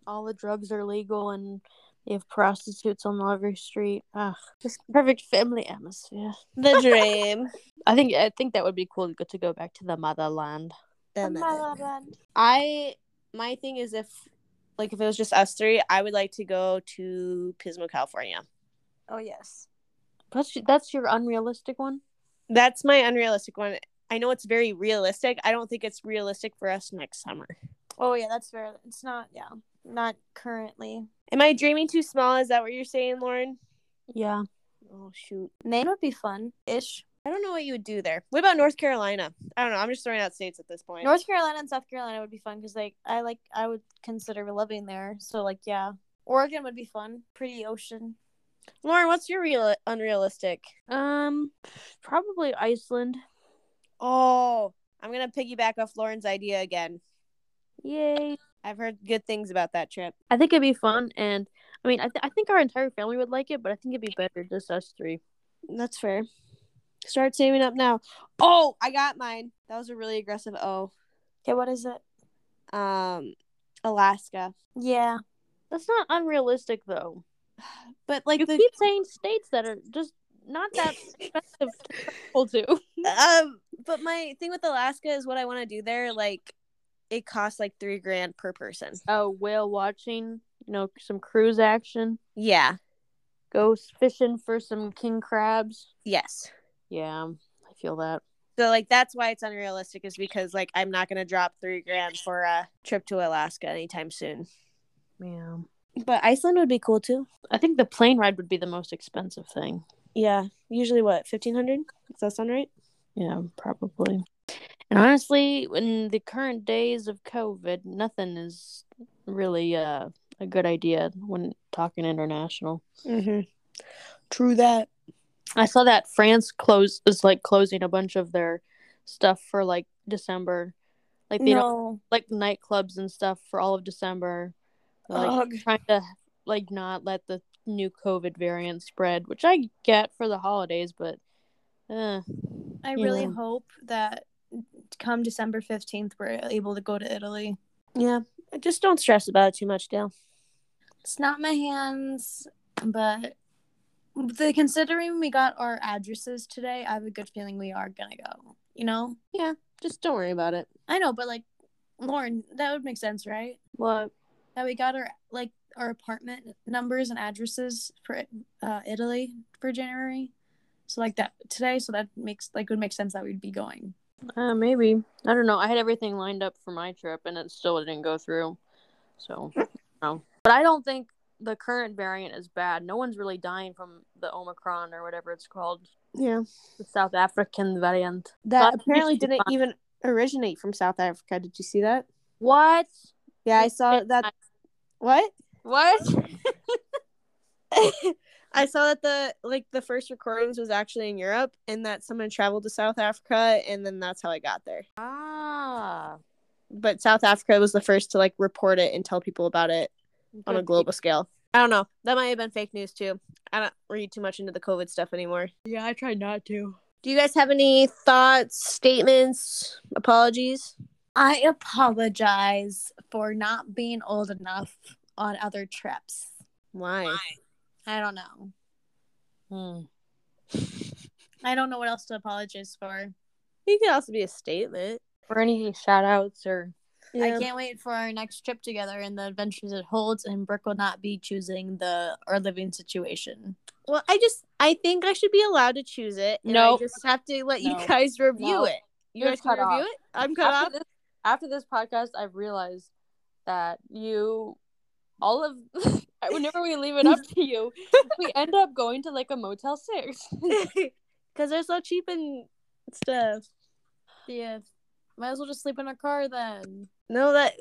All the drugs are legal, and they have prostitutes on every street. Ugh, just perfect family atmosphere. The dream. I think I think that would be cool to go back to the motherland. I my thing is, if like if it was just us three, I would like to go to Pismo, California. Oh yes, that's that's your unrealistic one. That's my unrealistic one. I know it's very realistic. I don't think it's realistic for us next summer. Oh yeah, that's fair. It's not. Yeah, not currently. Am I dreaming too small? Is that what you're saying, Lauren? Yeah. Oh shoot, Maine would be fun ish. I don't know what you would do there. What about North Carolina? I don't know. I'm just throwing out states at this point. North Carolina and South Carolina would be fun because, like, I like I would consider living there. So, like, yeah, Oregon would be fun. Pretty ocean. Lauren, what's your real unrealistic? Um, probably Iceland. Oh, I'm gonna piggyback off Lauren's idea again. Yay! I've heard good things about that trip. I think it'd be fun, and I mean, I th- I think our entire family would like it, but I think it'd be better just us three. That's fair. Start saving up now. Oh, I got mine. That was a really aggressive O. Okay, what is it? Um, Alaska. Yeah. That's not unrealistic, though. But, like, you the... keep saying states that are just not that expensive to travel to. Um, but my thing with Alaska is what I want to do there. Like, it costs, like, three grand per person. Oh, whale watching. You know, some cruise action. Yeah. Go fishing for some king crabs. Yes. Yeah, I feel that. So, like, that's why it's unrealistic is because, like, I'm not going to drop three grand for a trip to Alaska anytime soon. Yeah. But Iceland would be cool, too. I think the plane ride would be the most expensive thing. Yeah. Usually, what, fifteen hundred dollars? Does that sound right? Yeah, probably. And honestly, in the current days of COVID, nothing is really uh, a good idea when talking international. Mm-hmm. True that. I saw that France close is like closing a bunch of their stuff for like December, like they no. don't like nightclubs and stuff for all of December, like Ugh. trying to like not let the new COVID variant spread, which I get for the holidays, but uh, I really know. hope that come December fifteenth we're able to go to Italy. Yeah, just don't stress about it too much, Dale. It's not my hands, but. The considering we got our addresses today, I have a good feeling we are gonna go. You know? Yeah. Just don't worry about it. I know, but like, Lauren, that would make sense, right? What? That we got our like our apartment numbers and addresses for uh, Italy for January, so like that today. So that makes like would make sense that we'd be going. Uh, maybe. I don't know. I had everything lined up for my trip, and it still didn't go through. So, no. But I don't think. The current variant is bad. No one's really dying from the Omicron or whatever it's called. Yeah. The South African variant. That but apparently didn't fun. even originate from South Africa. Did you see that? What? Yeah, I saw that. What? What? I saw that the like the first recordings was actually in Europe, and that someone traveled to South Africa, and then that's how I got there. Ah. But South Africa was the first to like report it and tell people about it on a global scale. I don't know. That might have been fake news too. I don't read too much into the COVID stuff anymore. Yeah, I tried not to. Do you guys have any thoughts, statements, apologies? I apologize for not being old enough on other trips. Why? Why? I don't know. Hmm. I don't know what else to apologize for. It could also be a statement. Or any shout outs or... Yeah. I can't wait for our next trip together and the adventures it holds, and Brooke will not be choosing the our living situation. Well, I just, I think I should be allowed to choose it. No. Nope. I just have to let you no. guys review no. it. You You're guys cut can off. Review it? I'm cut after off. This, after this podcast, I've realized that you, all of, whenever we leave it up to you, we end up going to like a Motel six. Because they're so cheap and stuff. Yeah. Might as well just sleep in a car then. No, that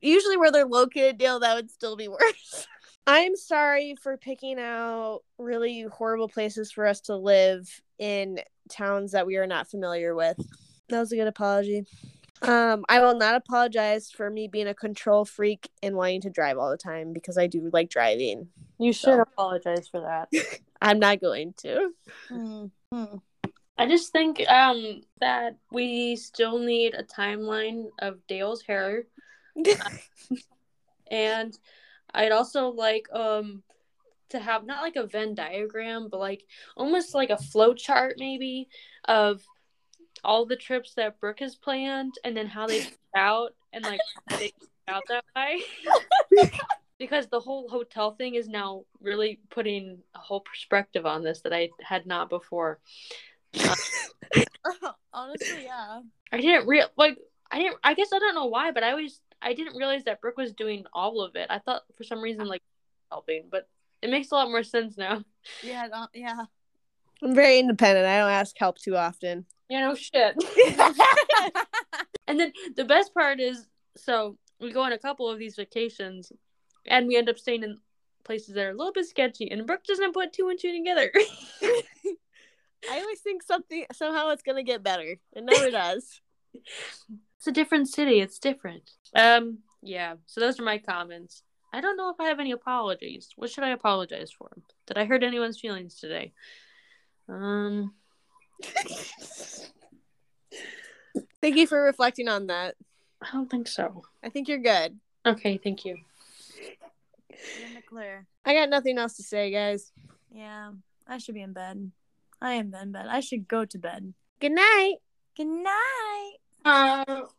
usually where they're located, Dale, that would still be worse. I'm sorry for picking out really horrible places for us to live in towns that we are not familiar with. That was a good apology. Um, I will not apologize for me being a control freak and wanting to drive all the time, because I do like driving. You should so. apologize for that. I'm not going to. Mm-hmm. I just think um, that we still need a timeline of Dale's hair. um, and I'd also like um, to have not like a Venn diagram, but like almost like a flow chart maybe of all the trips that Brooke has planned and then how they out and like how they out that way. Because the whole hotel thing is now really putting a whole perspective on this that I had not before. Honestly, yeah. I didn't real like I didn't. I guess I don't know why, but I always I didn't realize that Brooke was doing all of it. I thought for some reason like helping, but it makes a lot more sense now. Yeah, don't, yeah. I'm very independent. I don't ask help too often. Yeah, no shit. And then the best part is, so we go on a couple of these vacations, and we end up staying in places that are a little bit sketchy, and Brooke doesn't put two and two together. I always think something somehow it's gonna get better. It never does. It's a different city. It's different. Um. Yeah. So those are my comments. I don't know if I have any apologies. What should I apologize for? Did I hurt anyone's feelings today? Um. Thank you for reflecting on that. I don't think so. I think you're good. Okay. Thank you. You're in the clear. I got nothing else to say, guys. Yeah. I should be in bed. I am in bed. I should go to bed. Good night. Good night. Uh...